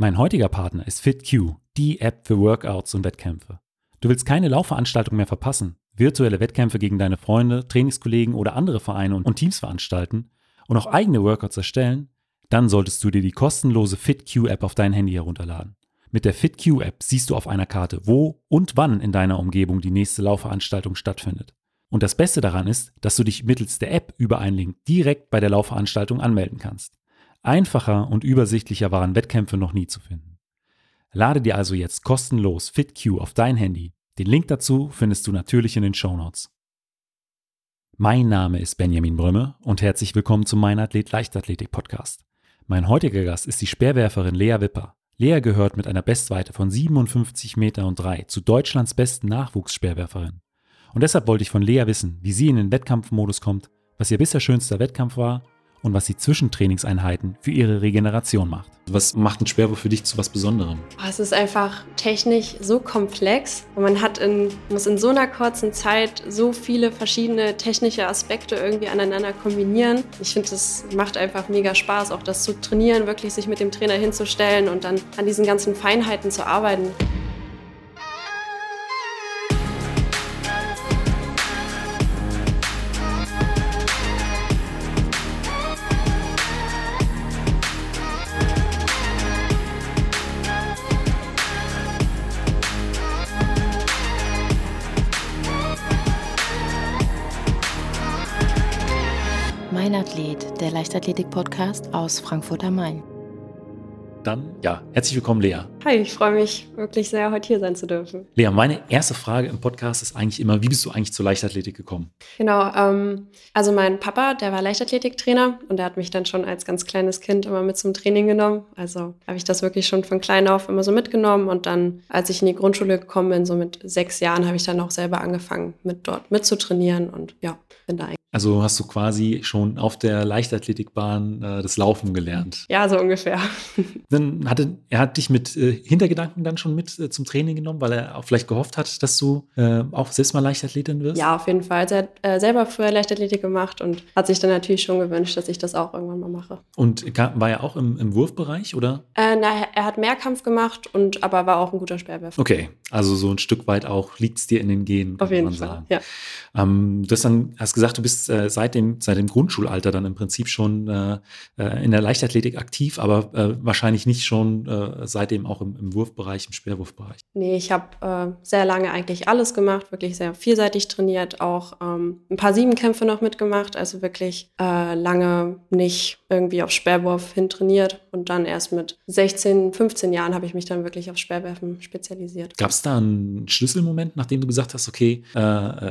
Mein heutiger Partner ist FitQ, die App für Workouts und Wettkämpfe. Du willst keine Laufveranstaltung mehr verpassen, virtuelle Wettkämpfe gegen deine Freunde, Trainingskollegen oder andere Vereine und Teams veranstalten und auch eigene Workouts erstellen? Dann solltest du dir die kostenlose FitQ-App auf dein Handy herunterladen. Mit der FitQ-App siehst du auf einer Karte, wo und wann in deiner Umgebung die nächste Laufveranstaltung stattfindet. Und das Beste daran ist, dass du dich mittels der App über einen Link direkt bei der Laufveranstaltung anmelden kannst. Einfacher und übersichtlicher waren Wettkämpfe noch nie zu finden. Lade dir also jetzt kostenlos FitQ auf dein Handy. Den Link dazu findest du natürlich in den Shownotes. Mein Name ist Benjamin Brümme und herzlich willkommen zum Mein Athlet Leichtathletik Podcast. Mein heutiger Gast ist die Speerwerferin Lea Wipper. Lea gehört mit einer Bestweite von 57,03 Meter zu Deutschlands besten Nachwuchsspeerwerferin. Und deshalb wollte ich von Lea wissen, wie sie in den Wettkampfmodus kommt, was ihr bisher schönster Wettkampf war und was sie zwischen Trainingseinheiten für ihre Regeneration macht. Was macht ein Speerwurf für dich zu was Besonderem? Es ist einfach technisch so komplex. Man muss in so einer kurzen Zeit so viele verschiedene technische Aspekte irgendwie aneinander kombinieren. Ich finde, das macht einfach mega Spaß, auch das zu trainieren, wirklich sich mit dem Trainer hinzustellen und dann an diesen ganzen Feinheiten zu arbeiten. Mein Athlet, der Leichtathletik-Podcast aus Frankfurt am Main. Dann, ja, herzlich willkommen, Lea. Hi, ich freue mich wirklich sehr, heute hier sein zu dürfen. Lea, meine erste Frage im Podcast ist eigentlich immer, wie bist du eigentlich zur Leichtathletik gekommen? Genau, also mein Papa, der war Leichtathletiktrainer und der hat mich dann schon als ganz kleines Kind immer mit zum Training genommen. Also habe ich das wirklich schon von klein auf immer so mitgenommen und dann, als ich in die Grundschule gekommen bin, so mit 6 Jahren, habe ich dann auch selber angefangen, dort mitzutrainieren und ja, bin da eigentlich. Also hast du quasi schon auf der Leichtathletikbahn das Laufen gelernt? Ja, so ungefähr. Dann hat dich mit Hintergedanken dann schon mit zum Training genommen, weil er auch vielleicht gehofft hat, dass du auch selbst mal Leichtathletin wirst? Ja, auf jeden Fall. Er hat selber früher Leichtathletik gemacht und hat sich dann natürlich schon gewünscht, dass ich das auch irgendwann mal mache. Und war er auch im Wurfbereich, oder? Er hat Mehrkampf gemacht, aber war auch ein guter Speerwerfer. Okay, also so ein Stück weit auch liegt es dir in den Genen, kann man sagen. Auf jeden Fall, ja. Hast gesagt, du bist seit dem Grundschulalter dann im Prinzip schon in der Leichtathletik aktiv, aber wahrscheinlich nicht schon seitdem auch im Wurfbereich, im Speerwurfbereich. Nee, ich habe sehr lange eigentlich alles gemacht, wirklich sehr vielseitig trainiert, auch ein paar Siebenkämpfe noch mitgemacht, also wirklich lange nicht irgendwie auf Speerwurf hin trainiert und dann erst mit 16, 15 Jahren habe ich mich dann wirklich auf Speerwerfen spezialisiert. Gab es da einen Schlüsselmoment, nachdem du gesagt hast, okay,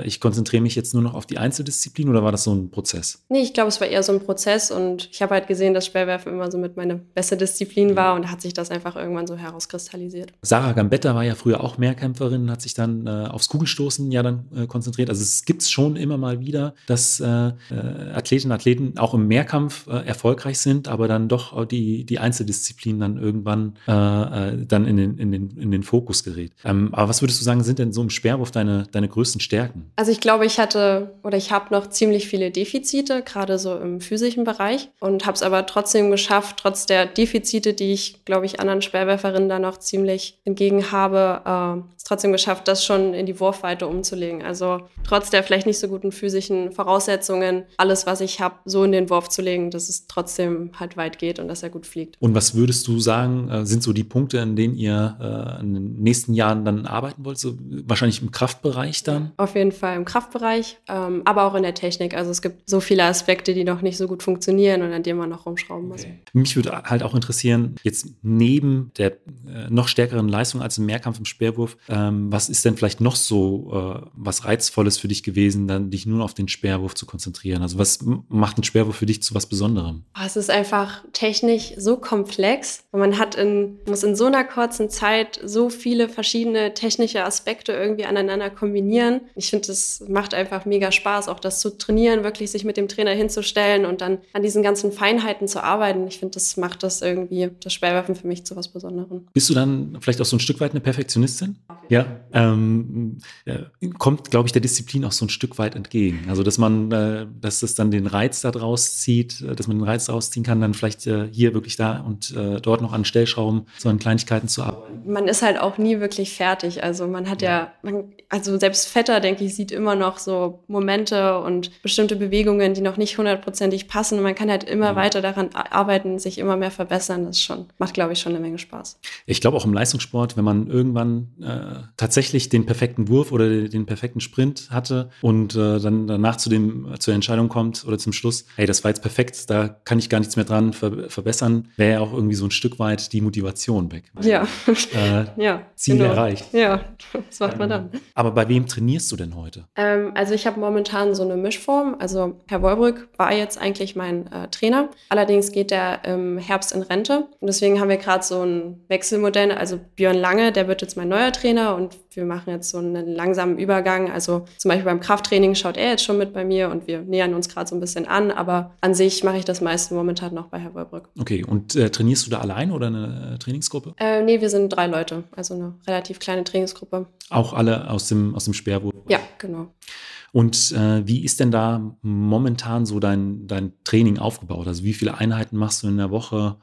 ich konzentriere mich jetzt nur noch auf die Einzeldisziplin, oder war das so ein Prozess? Nee, ich glaube, es war eher so ein Prozess und ich habe halt gesehen, dass Speerwerfen immer so mit meine beste Disziplin war und hat sich das einfach irgendwann so herauskristallisiert. Sarah Gambetta war ja früher auch Mehrkämpferin und hat sich dann aufs Kugelstoßen konzentriert. Also es gibt es schon immer mal wieder, dass Athletinnen und Athleten auch im Mehrkampf erfolgreich sind, aber dann doch die Einzeldisziplin dann irgendwann dann in den Fokus gerät. Aber was würdest du sagen, sind denn so im Speerwurf deine größten Stärken? Also ich glaube, ich habe noch ziemlich viele Defizite, gerade so im physischen Bereich und habe es aber trotzdem geschafft, trotz der Defizite, die ich, glaube ich, anderen Speerwerferinnen da noch ziemlich entgegen habe, es trotzdem geschafft, das schon in die Wurfweite umzulegen. Also trotz der vielleicht nicht so guten physischen Voraussetzungen, alles, was ich habe, so in den Wurf zu legen, dass es trotzdem halt weit geht und dass er gut fliegt. Und was würdest du sagen, sind so die Punkte, an denen ihr in den nächsten Jahren dann arbeiten wollt? So wahrscheinlich im Kraftbereich dann? Auf jeden Fall im Kraftbereich, aber auch in der Technik. Also es gibt so viele Aspekte, die noch nicht so gut funktionieren und an denen man noch rumschrauben muss. Okay. Mich würde halt auch interessieren, jetzt neben der noch stärkeren Leistung als im Mehrkampf im Speerwurf, was ist denn vielleicht noch so was Reizvolles für dich gewesen, dann dich nur auf den Speerwurf zu konzentrieren? Also was macht ein Speerwurf für dich zu was Besonderem? Es ist einfach technisch so komplex. Man muss in so einer kurzen Zeit so viele verschiedene verschiedene technische Aspekte irgendwie aneinander kombinieren. Ich finde, das macht einfach mega Spaß, auch das zu trainieren, wirklich sich mit dem Trainer hinzustellen und dann an diesen ganzen Feinheiten zu arbeiten. Ich finde, das macht das irgendwie, das Speerwerfen für mich zu was Besonderem. Bist du dann vielleicht auch so ein Stück weit eine Perfektionistin? Ja, kommt, glaube ich, der Disziplin auch so ein Stück weit entgegen. Also, dass man, dass das dann den Reiz da draus zieht, dass man den Reiz rausziehen kann, dann vielleicht hier wirklich da und dort noch an Stellschrauben, so an Kleinigkeiten zu arbeiten. Man ist halt auch nie wirklich fertig. Also, man hat also selbst Vetter, denke ich, sieht immer noch so Momente und bestimmte Bewegungen, die noch nicht 100%ig passen. Und man kann halt immer weiter daran arbeiten, sich immer mehr verbessern. Das schon, macht, glaube ich, schon eine Menge Spaß. Ich glaube, auch im Leistungssport, wenn man irgendwann tatsächlich den perfekten Wurf oder den perfekten Sprint hatte und dann danach zur Entscheidung kommt oder zum Schluss, hey, das war jetzt perfekt, da kann ich gar nichts mehr dran verbessern, wäre ja auch irgendwie so ein Stück weit die Motivation weg. Ja, Ziel genau. Erreicht. Ja, das macht man dann. Aber bei wem trainierst du denn heute? Also ich habe momentan so eine Mischform. Also Herr Wollbrück war jetzt eigentlich mein Trainer. Allerdings geht der im Herbst in Rente. Und deswegen haben wir gerade so ein Wechselmodell. Also Björn Lange, der wird jetzt mein neuer Trainer und wir machen jetzt so einen langsamen Übergang. Also zum Beispiel beim Krafttraining schaut er jetzt schon mit bei mir und wir nähern uns gerade so ein bisschen an. Aber an sich mache ich das meiste momentan noch bei Herr Warburg. Okay, und trainierst du da allein oder eine Trainingsgruppe? Nee, wir sind 3 Leute, also eine relativ kleine Trainingsgruppe. Auch alle aus dem Speerwurf? Ja, genau. Und wie ist denn da momentan so dein Training aufgebaut? Also wie viele Einheiten machst du in der Woche?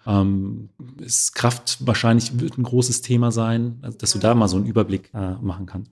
Ist Kraft wahrscheinlich wird ein großes Thema sein, also, dass du da mal so einen Überblick machen kannst.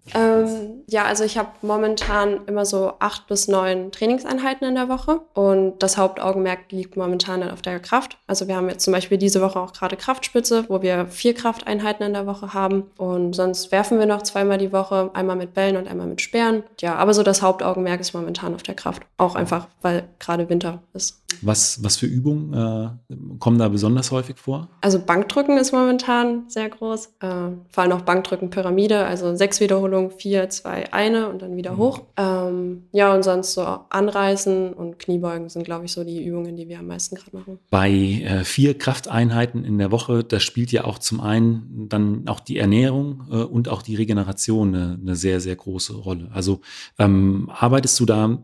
Ja, also ich habe momentan immer so 8 bis 9 Trainingseinheiten in der Woche und das Hauptaugenmerk liegt momentan dann auf der Kraft. Also wir haben jetzt zum Beispiel diese Woche auch gerade Kraftspitze, wo wir 4 Krafteinheiten in der Woche haben und sonst werfen wir noch 2-mal die Woche, einmal mit Bällen und einmal mit Speeren. Ja, aber so das Hauptaugenmerk ist momentan auf der Kraft. Auch einfach, weil gerade Winter ist. Was für Übungen kommen da besonders häufig vor? Also Bankdrücken ist momentan sehr groß. Vor allem auch Bankdrücken Pyramide, also 6 Wiederholungen, 4, 2, 1 und dann wieder hoch. Ja, und sonst so Anreißen und Kniebeugen sind, glaube ich, so die Übungen, die wir am meisten gerade machen. Bei 4 Krafteinheiten in der Woche, da spielt ja auch zum einen dann auch die Ernährung und auch die Regeneration eine sehr, sehr große Rolle. Also arbeitest du da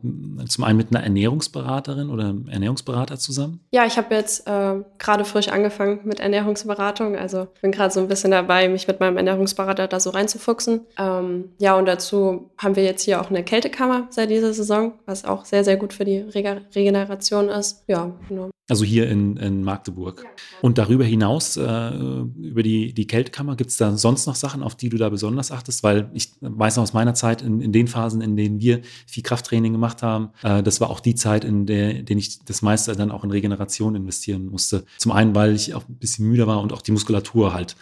zum einen mit einer Ernährungsberaterin oder einem Ernährungsberater zusammen? Ja, ich habe jetzt gerade frisch angefangen mit Ernährungsberatung. Also bin gerade so ein bisschen dabei, mich mit meinem Ernährungsberater da so reinzufuchsen. Ja, und dazu haben wir jetzt hier auch eine Kältekammer seit dieser Saison, was auch sehr, sehr gut für die Regeneration ist. Ja, genau. Also hier in Magdeburg. Ja, und darüber hinaus, über die Kältekammer, gibt es da sonst noch Sachen, auf die du da besonders achtest? Weil ich weiß noch aus meiner Zeit, in den Phasen, in denen wir viel Krafttraining gemacht haben, das war auch die Zeit, in der ich das meiste dann auch in Regeneration investieren musste. Zum einen, weil ich auch ein bisschen müder war und auch die Muskulatur halt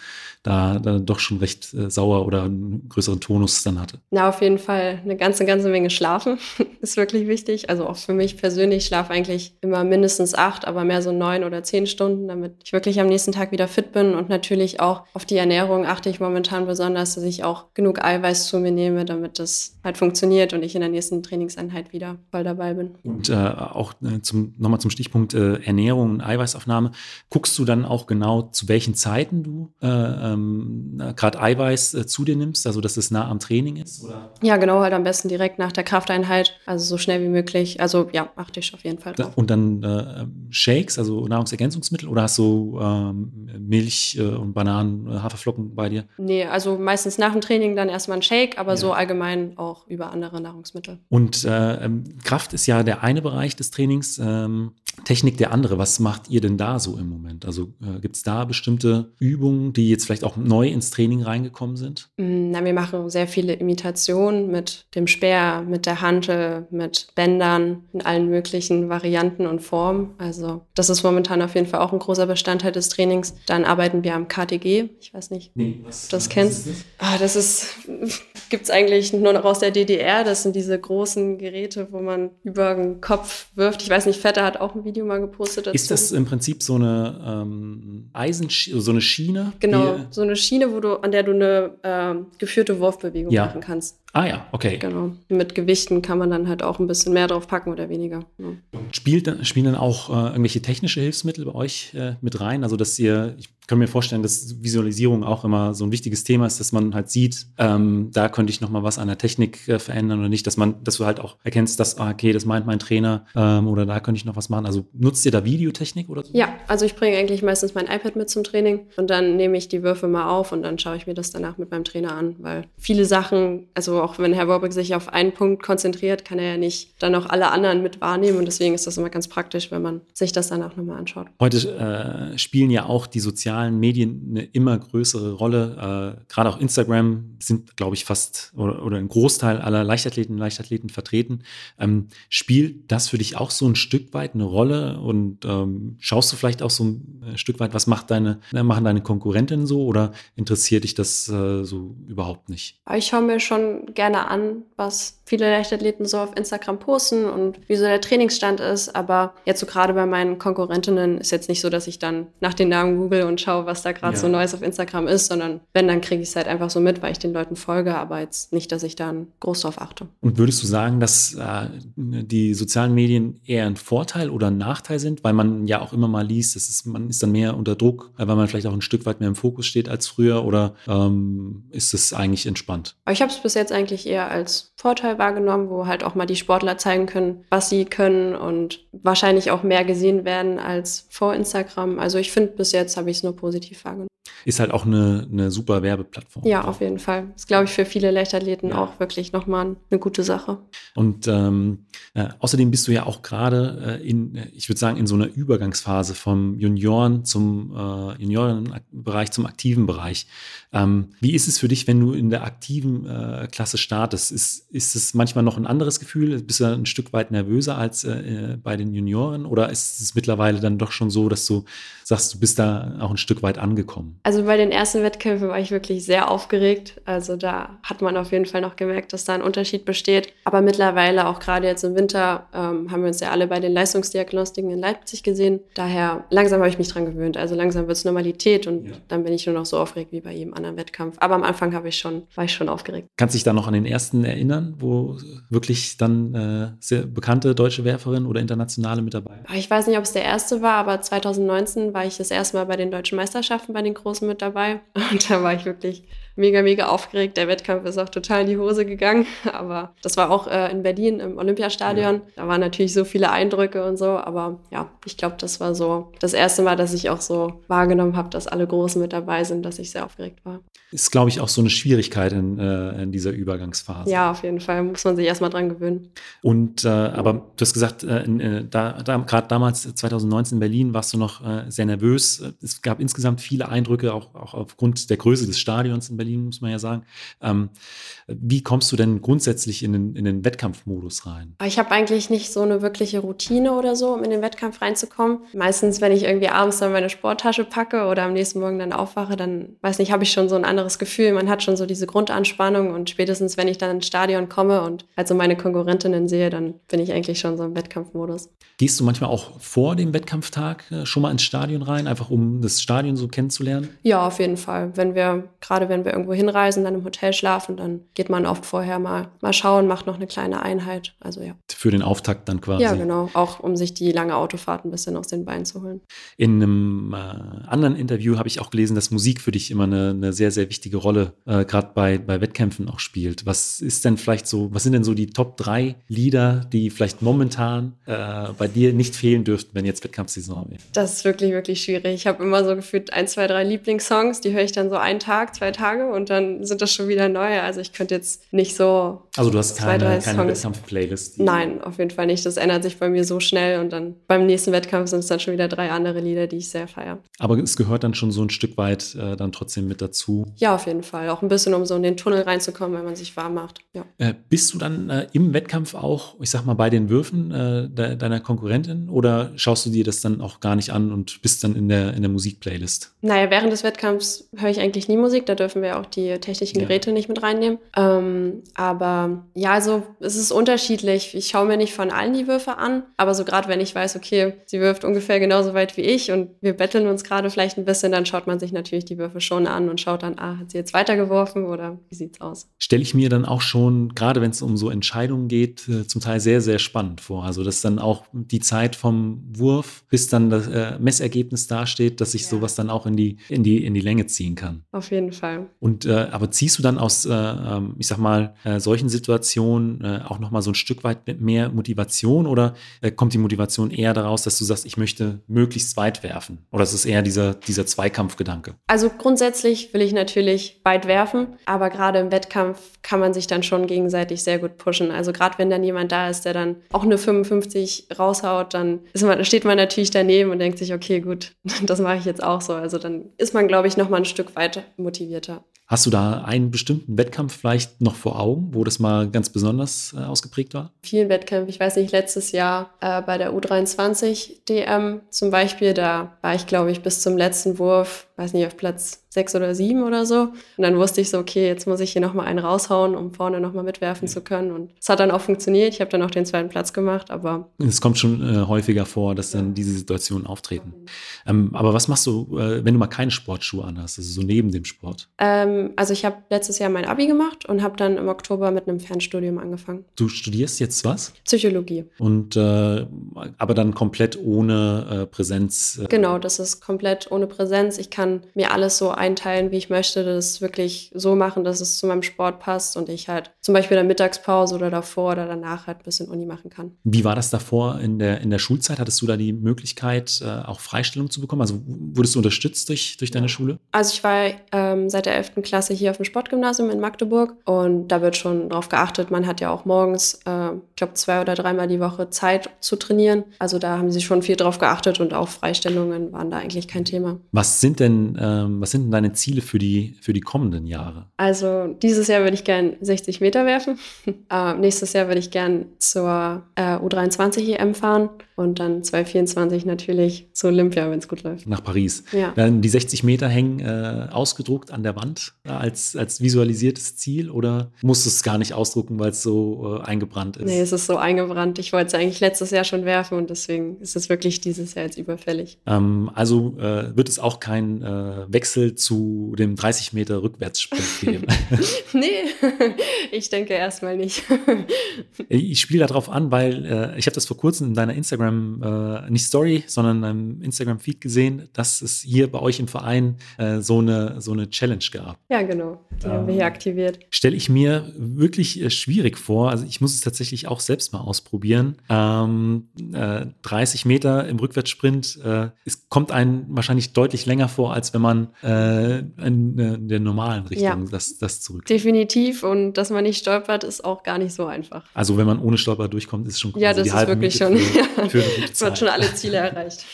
da doch schon recht sauer oder einen größeren Tonus dann hatte. Na, auf jeden Fall eine ganze Menge Schlafen ist wirklich wichtig. Also auch für mich persönlich, ich schlafe eigentlich immer mindestens 8, aber mehr so 9 oder 10 Stunden, damit ich wirklich am nächsten Tag wieder fit bin. Und natürlich auch auf die Ernährung achte ich momentan besonders, dass ich auch genug Eiweiß zu mir nehme, damit das halt funktioniert und ich in der nächsten Trainingseinheit wieder voll dabei bin. Und auch nochmal zum Stichpunkt Ernährung und Eiweißaufnahme. Guckst du dann auch genau, zu welchen Zeiten du gerade Eiweiß zu dir nimmst, also dass es nah am Training ist? Oder? Ja, genau, halt am besten direkt nach der Krafteinheit, also so schnell wie möglich. Also ja, achte ich auf jeden Fall drauf. Und dann Shakes, also Nahrungsergänzungsmittel, oder hast du Milch und Bananen, Haferflocken bei dir? Nee, also meistens nach dem Training dann erstmal ein Shake, aber so allgemein auch über andere Nahrungsmittel. Und Kraft ist ja der eine Bereich des Trainings, Technik der andere. Was macht ihr denn da so im Moment? Also gibt es da bestimmte Übungen, die jetzt vielleicht auch neu ins Training reingekommen sind? Na, wir machen sehr viele Imitationen mit dem Speer, mit der Hantel, mit Bändern, in allen möglichen Varianten und Formen. Also das ist momentan auf jeden Fall auch ein großer Bestandteil des Trainings. Dann arbeiten wir am KTG. Ich weiß nicht, ob du das kennst. Gibt es eigentlich nur noch aus der DDR. Das sind diese großen Geräte, wo man über den Kopf wirft. Ich weiß nicht, Vetter hat auch ein Video mal gepostet dazu. Ist das im Prinzip so eine so eine Schiene? Genau, so eine Schiene, an der du eine geführte Wurfbewegung machen kannst. Ah ja, okay. Genau. Mit Gewichten kann man dann halt auch ein bisschen mehr drauf packen oder weniger. Ja. Spielen dann auch irgendwelche technische Hilfsmittel bei euch mit rein? Also dass ich kann mir vorstellen, dass Visualisierung auch immer so ein wichtiges Thema ist, dass man halt sieht, da könnte ich nochmal was an der Technik verändern oder nicht, dass du halt auch erkennst, dass, okay, das meint mein Trainer oder da könnte ich noch was machen. Also nutzt ihr da Videotechnik oder so? Ja, also ich bringe eigentlich meistens mein iPad mit zum Training und dann nehme ich die Würfe mal auf und dann schaue ich mir das danach mit meinem Trainer an, weil viele Sachen, also auch wenn Herr Warburg sich auf einen Punkt konzentriert, kann er ja nicht dann auch alle anderen mit wahrnehmen. Und deswegen ist das immer ganz praktisch, wenn man sich das dann auch nochmal anschaut. Heute spielen ja auch die sozialen Medien eine immer größere Rolle. Gerade auch Instagram sind, glaube ich, fast oder ein Großteil aller Leichtathletinnen und Leichtathleten vertreten. Spielt das für dich auch so ein Stück weit eine Rolle? Und schaust du vielleicht auch so ein Stück weit, was machen deine Konkurrentinnen so? Oder interessiert dich das so überhaupt nicht? Ich schaue mir schon gerne an, was viele Leichtathleten so auf Instagram posten und wie so der Trainingsstand ist. Aber jetzt so gerade bei meinen Konkurrentinnen ist jetzt nicht so, dass ich dann nach den Namen google und schaue, was da gerade so Neues auf Instagram ist, sondern wenn, dann kriege ich es halt einfach so mit, weil ich den Leuten folge, aber jetzt nicht, dass ich dann groß drauf achte. Und würdest du sagen, dass die sozialen Medien eher ein Vorteil oder ein Nachteil sind? Weil man ja auch immer mal liest, man ist dann mehr unter Druck, weil man vielleicht auch ein Stück weit mehr im Fokus steht als früher, oder ist es eigentlich entspannt? Ich habe es bis jetzt eigentlich eher als Vorteil wahrgenommen, wo halt auch mal die Sportler zeigen können, was sie können und wahrscheinlich auch mehr gesehen werden als vor Instagram. Also ich finde, bis jetzt habe ich es nur positiv wahrgenommen. Ist halt auch eine super Werbeplattform. Ja, auf jeden Fall. Ist, glaube ich, für viele Leichtathleten auch wirklich nochmal eine gute Sache. Und außerdem bist du ja auch gerade in so einer Übergangsphase vom Junioren zum Juniorenbereich zum aktiven Bereich. Wie ist es für dich, wenn du in der aktiven Klasse startest? Ist es manchmal noch ein anderes Gefühl? Bist du ein Stück weit nervöser als bei den Junioren? Oder ist es mittlerweile dann doch schon so, dass du sagst, du bist da auch ein Stück weit angekommen? Also bei den ersten Wettkämpfen war ich wirklich sehr aufgeregt. Also da hat man auf jeden Fall noch gemerkt, dass da ein Unterschied besteht. Aber mittlerweile, auch gerade jetzt im Winter, haben wir uns ja alle bei den Leistungsdiagnostiken in Leipzig gesehen. Daher langsam habe ich mich dran gewöhnt. Also langsam wird es Normalität und dann bin ich nur noch so aufgeregt wie bei jedem anderen Wettkampf. Aber am Anfang war ich schon aufgeregt. Kannst du dich da noch an den ersten erinnern, wo wirklich dann sehr bekannte deutsche Werferin oder internationale mit dabei war? Ich weiß nicht, ob es der erste war, aber 2019 war ich das erste Mal bei den deutschen Meisterschaften bei den Großen mit dabei und da war ich wirklich mega, mega aufgeregt. Der Wettkampf ist auch total in die Hose gegangen, aber das war auch in Berlin im Olympiastadion. Ja. Da waren natürlich so viele Eindrücke und so, aber ja, ich glaube, das war so das erste Mal, dass ich auch so wahrgenommen habe, dass alle Großen mit dabei sind, dass ich sehr aufgeregt war. Ist, glaube ich, auch so eine Schwierigkeit in dieser Übergangsphase. Ja, auf jeden Fall. Muss man sich erstmal dran gewöhnen. Und, aber du hast gesagt, gerade damals, 2019 in Berlin, warst du noch sehr nervös. Es gab insgesamt viele Eindrücke, auch aufgrund der Größe des Stadions in Berlin, muss man ja sagen. Wie kommst du denn grundsätzlich in den Wettkampfmodus rein? Ich habe eigentlich nicht so eine wirkliche Routine oder so, um in den Wettkampf reinzukommen. Meistens, wenn ich irgendwie abends dann meine Sporttasche packe oder am nächsten Morgen dann aufwache, dann, weiß nicht, habe ich schon so ein anderes Gefühl. Man hat schon so diese Grundanspannung und spätestens, wenn ich dann ins Stadion komme und halt so meine Konkurrentinnen sehe, dann bin ich eigentlich schon so im Wettkampfmodus. Gehst du manchmal auch vor dem Wettkampftag schon mal ins Stadion rein, einfach um das Stadion so kennenzulernen? Ja, auf jeden Fall. Wenn wir irgendwo hinreisen, dann im Hotel schlafen, dann geht man oft vorher mal schauen, macht noch eine kleine Einheit. Also ja. Für den Auftakt dann quasi. Ja, genau. Auch um sich die lange Autofahrt ein bisschen aus den Beinen zu holen. In einem anderen Interview habe ich auch gelesen, dass Musik für dich immer eine sehr, sehr wichtige Rolle gerade bei Wettkämpfen auch spielt. Was sind denn so die Top 3 Lieder, die vielleicht momentan bei dir nicht fehlen dürften, wenn jetzt Wettkampfsaison ist? Das ist wirklich, wirklich schwierig. Ich habe immer so gefühlt 1, 2, 3 Lieblingssongs, die höre ich dann so einen Tag, 2 Tage und dann sind das schon wieder neue. Also ich könnte jetzt nicht so... Also du hast keine Wettkampf-Playlist? Nein, auf jeden Fall nicht. Das ändert sich bei mir so schnell und dann beim nächsten Wettkampf sind es dann schon wieder 3 andere Lieder, die ich sehr feiere. Aber es gehört dann schon so ein Stück weit dann trotzdem mit dazu? Ja, auf jeden Fall. Auch ein bisschen, um so in den Tunnel reinzukommen, wenn man sich warm macht. Ja. Bist du dann im Wettkampf auch, ich sag mal, bei den Würfen deiner Konkurrentin oder schaust du dir das dann auch gar nicht an und bist dann in der Musik-Playlist? Naja, während des Wettkampfs höre ich eigentlich nie Musik. Da dürfen wir ja auch die technischen Geräte nicht mit reinnehmen. Aber ja, so, es ist unterschiedlich. Ich schaue mir nicht von allen die Würfe an, aber so gerade wenn ich weiß, okay, sie wirft ungefähr genauso weit wie ich und wir betteln uns gerade vielleicht ein bisschen, dann schaut man sich natürlich die Würfe schon an und schaut dann, ah, hat sie jetzt weitergeworfen oder wie sieht's aus? Stelle ich mir dann auch schon, gerade wenn es um so Entscheidungen geht, zum Teil sehr, sehr spannend vor. Also dass dann auch die Zeit vom Wurf, bis dann das Messergebnis dasteht, dass sich sowas dann auch in die Länge ziehen kann. Auf jeden Fall. Und aber ziehst du dann aus, ich sag mal, solchen Situationen auch nochmal so ein Stück weit mehr Motivation oder kommt die Motivation eher daraus, dass du sagst, ich möchte möglichst weit werfen? Oder ist es eher dieser Zweikampfgedanke? Also grundsätzlich will ich natürlich weit werfen, aber gerade im Wettkampf kann man sich dann schon gegenseitig sehr gut pushen. Also gerade wenn dann jemand da ist, der dann auch eine 55 raushaut, dann steht man natürlich daneben und denkt sich, okay, gut, das mache ich jetzt auch so. Also dann ist man, glaube ich, nochmal ein Stück weit motivierter. Hast du da einen bestimmten Wettkampf vielleicht noch vor Augen, wo das mal ganz besonders ausgeprägt war? Vielen Wettkämpfen. Ich weiß nicht, letztes Jahr bei der U23 DM zum Beispiel, da war ich, glaube ich, bis zum letzten Wurf, weiß nicht, auf Platz 6 oder 7 oder so. Und dann wusste ich so, okay, jetzt muss ich hier nochmal einen raushauen, um vorne nochmal mitwerfen zu können. Und es hat dann auch funktioniert. Ich habe dann auch den zweiten Platz gemacht, aber... Es kommt schon häufiger vor, dass dann diese Situationen auftreten. Aber was machst du, wenn du mal keine Sportschuhe anhast, also so neben dem Sport? Also ich habe letztes Jahr mein Abi gemacht und habe dann im Oktober mit einem Fernstudium angefangen. Du studierst jetzt was? Psychologie. Und aber dann komplett ohne Präsenz? Genau, das ist komplett ohne Präsenz. Ich kann mir alles so einteilen, wie ich möchte, das wirklich so machen, dass es zu meinem Sport passt und ich halt zum Beispiel in der Mittagspause oder davor oder danach halt ein bisschen Uni machen kann. Wie war das davor in der Schulzeit? Hattest du da die Möglichkeit, auch Freistellung zu bekommen? Also wurdest du unterstützt durch deine Schule? Also ich war seit der 11. Klasse hier auf dem Sportgymnasium in Magdeburg und da wird schon drauf geachtet. Man hat ja auch morgens, ich glaube, 2 oder 3 Mal die Woche Zeit zu trainieren. Also da haben sie schon viel drauf geachtet und auch Freistellungen waren da eigentlich kein Thema. Was sind denn deine Ziele für die kommenden Jahre? Also dieses Jahr würde ich gern 60 Meter werfen. Nächstes Jahr würde ich gern zur U23 EM fahren und dann 2024 natürlich zur Olympia, wenn es gut läuft. Nach Paris. Ja. Dann die 60 Meter hängen ausgedruckt an der Wand als visualisiertes Ziel oder musst du es gar nicht ausdrucken, weil es so eingebrannt ist? Nee, es ist so eingebrannt. Ich wollte es eigentlich letztes Jahr schon werfen und deswegen ist es wirklich dieses Jahr jetzt überfällig. Wird es auch kein Wechsel zu dem 30 Meter Rückwärtssprint geben? Nee, ich denke erstmal nicht. Ich spiele darauf an, weil ich habe das vor kurzem in deiner Instagram, nicht Story, sondern in einem Instagram-Feed gesehen, dass es hier bei euch im Verein so eine Challenge gab. Ja, genau. Die haben wir hier aktiviert. Stelle ich mir wirklich schwierig vor. Also ich muss es tatsächlich auch selbst mal ausprobieren. 30 Meter im Rückwärtssprint, es kommt einem wahrscheinlich deutlich länger vor, als wenn man in der normalen Richtung das zurück. Definitiv. Und dass man nicht stolpert, ist auch gar nicht so einfach. Also wenn man ohne Stolper durchkommt, ist schon quasi die halbe Miete. Ja, das ist wirklich schon. Man hat schon alle Ziele erreicht.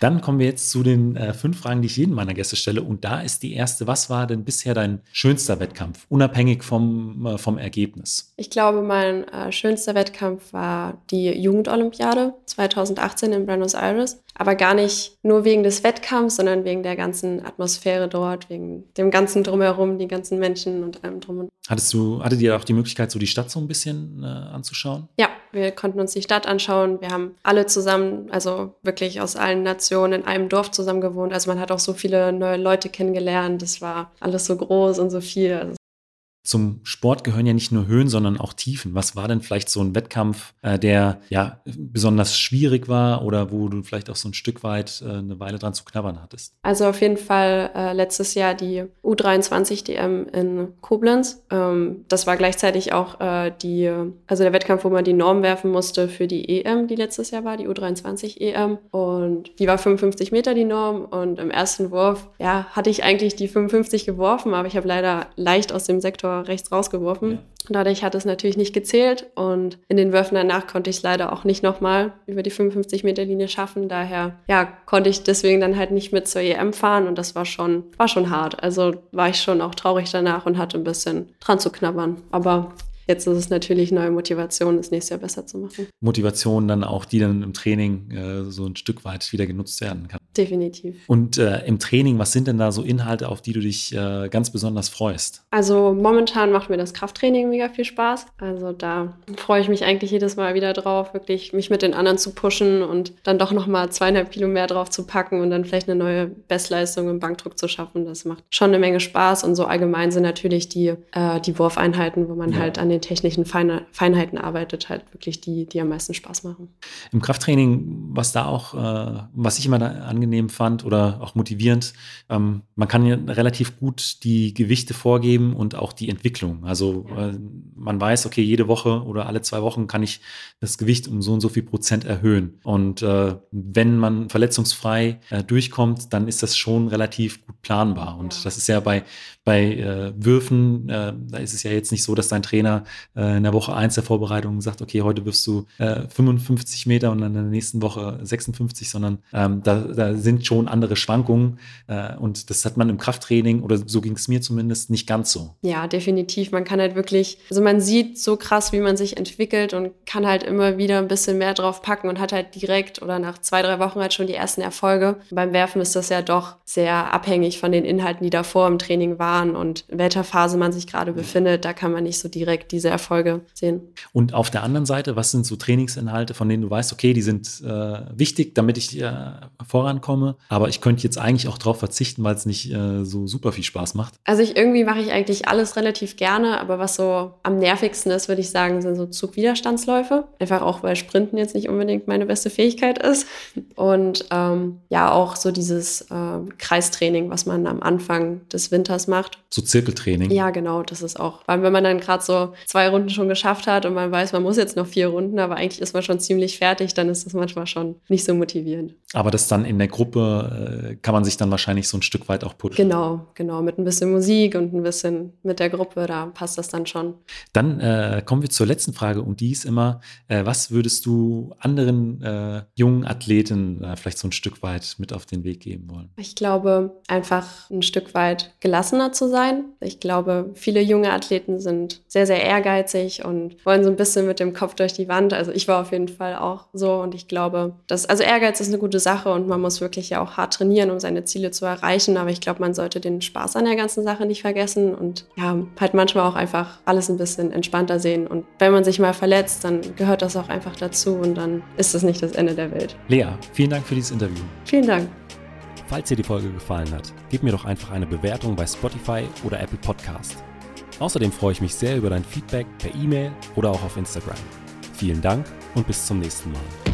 Dann kommen wir jetzt zu den 5 Fragen, die ich jedem meiner Gäste stelle. Und da ist die erste: Was war denn bisher dein schönster Wettkampf, unabhängig vom Ergebnis? Ich glaube, mein schönster Wettkampf war die Jugendolympiade 2018 in Buenos Aires. Aber gar nicht nur wegen des Wettkampfs, sondern wegen der ganzen Atmosphäre dort, wegen dem ganzen Drumherum, die ganzen Menschen und allem Drumherum. Hattet ihr auch die Möglichkeit, so die Stadt so ein bisschen anzuschauen? Ja, wir konnten uns die Stadt anschauen. Wir haben alle zusammen, also wirklich aus allen Nationen, in einem Dorf zusammen gewohnt. Also man hat auch so viele neue Leute kennengelernt. Das war alles so groß und so viel. Also zum Sport gehören ja nicht nur Höhen, sondern auch Tiefen. Was war denn vielleicht so ein Wettkampf, der ja besonders schwierig war oder wo du vielleicht auch so ein Stück weit eine Weile dran zu knabbern hattest? Also auf jeden Fall letztes Jahr die U23 DM in Koblenz. Das war gleichzeitig auch der Wettkampf, wo man die Norm werfen musste für die EM, die letztes Jahr war, die U23 EM. Und die war 55 Meter die Norm und im ersten Wurf hatte ich eigentlich die 55 geworfen, aber ich habe leider leicht aus dem Sektor rechts rausgeworfen. Ja. Dadurch hat es natürlich nicht gezählt und in den Würfen danach konnte ich es leider auch nicht nochmal über die 55-Meter-Linie schaffen. Daher konnte ich deswegen dann halt nicht mit zur EM fahren und das war schon hart. Also war ich schon auch traurig danach und hatte ein bisschen dran zu knabbern. Aber Jetzt ist es natürlich neue Motivation, das nächste Jahr besser zu machen. Motivation dann auch, die dann im Training so ein Stück weit wieder genutzt werden kann. Definitiv. Und im Training, was sind denn da so Inhalte, auf die du dich ganz besonders freust? Also momentan macht mir das Krafttraining mega viel Spaß. Also da freue ich mich eigentlich jedes Mal wieder drauf, wirklich mich mit den anderen zu pushen und dann doch nochmal 2,5 Kilo mehr drauf zu packen und dann vielleicht eine neue Bestleistung im Bankdruck zu schaffen. Das macht schon eine Menge Spaß. Und so allgemein sind natürlich die Wurfeinheiten, wo man halt an den technischen Feinheiten arbeitet, halt wirklich die am meisten Spaß machen. Im Krafttraining, was da auch, was ich immer angenehm fand oder auch motivierend, man kann ja relativ gut die Gewichte vorgeben und auch die Entwicklung. Also man weiß, okay, jede Woche oder alle 2 Wochen kann ich das Gewicht um so und so viel Prozent erhöhen. Und wenn man verletzungsfrei durchkommt, dann ist das schon relativ gut planbar. Und das ist ja bei Würfen, da ist es ja jetzt nicht so, dass dein Trainer in der Woche 1 der Vorbereitung sagt, okay, heute wirfst du 55 Meter und dann in der nächsten Woche 56, sondern da sind schon andere Schwankungen und das hat man im Krafttraining, oder so ging es mir zumindest, nicht ganz so. Ja, definitiv. Man kann halt wirklich, also man sieht so krass, wie man sich entwickelt und kann halt immer wieder ein bisschen mehr drauf packen und hat halt direkt oder nach 2, 3 Wochen halt schon die ersten Erfolge. Beim Werfen ist das ja doch sehr abhängig von den Inhalten, die davor im Training waren und in welcher Phase man sich gerade befindet, da kann man nicht so direkt diese Erfolge sehen. Und auf der anderen Seite, was sind so Trainingsinhalte, von denen du weißt, okay, die sind wichtig, damit ich vorankomme, aber ich könnte jetzt eigentlich auch drauf verzichten, weil es nicht so super viel Spaß macht? Also irgendwie mache ich eigentlich alles relativ gerne, aber was so am nervigsten ist, würde ich sagen, sind so Zugwiderstandsläufe. Einfach auch, weil Sprinten jetzt nicht unbedingt meine beste Fähigkeit ist. Und auch so dieses Kreistraining, was man am Anfang des Winters macht. So Zirkeltraining. Ja, genau, das ist auch. Weil wenn man dann gerade so 2 Runden schon geschafft hat und man weiß, man muss jetzt noch 4 Runden, aber eigentlich ist man schon ziemlich fertig, dann ist das manchmal schon nicht so motivierend. Aber das dann in der Gruppe kann man sich dann wahrscheinlich so ein Stück weit auch pushen. Genau. Mit ein bisschen Musik und ein bisschen mit der Gruppe, da passt das dann schon. Dann kommen wir zur letzten Frage und die ist immer, was würdest du anderen jungen Athleten vielleicht so ein Stück weit mit auf den Weg geben wollen? Ich glaube, einfach ein Stück weit gelassener zu sein. Ich glaube, viele junge Athleten sind sehr, sehr ehrgeizig und wollen so ein bisschen mit dem Kopf durch die Wand. Also ich war auf jeden Fall auch so und ich glaube, also Ehrgeiz ist eine gute Sache und man muss wirklich ja auch hart trainieren, um seine Ziele zu erreichen, aber ich glaube, man sollte den Spaß an der ganzen Sache nicht vergessen und ja, halt manchmal auch einfach alles ein bisschen entspannter sehen und wenn man sich mal verletzt, dann gehört das auch einfach dazu und dann ist das nicht das Ende der Welt. Lea, vielen Dank für dieses Interview. Vielen Dank. Falls dir die Folge gefallen hat, gib mir doch einfach eine Bewertung bei Spotify oder Apple Podcast. Außerdem freue ich mich sehr über dein Feedback per E-Mail oder auch auf Instagram. Vielen Dank und bis zum nächsten Mal.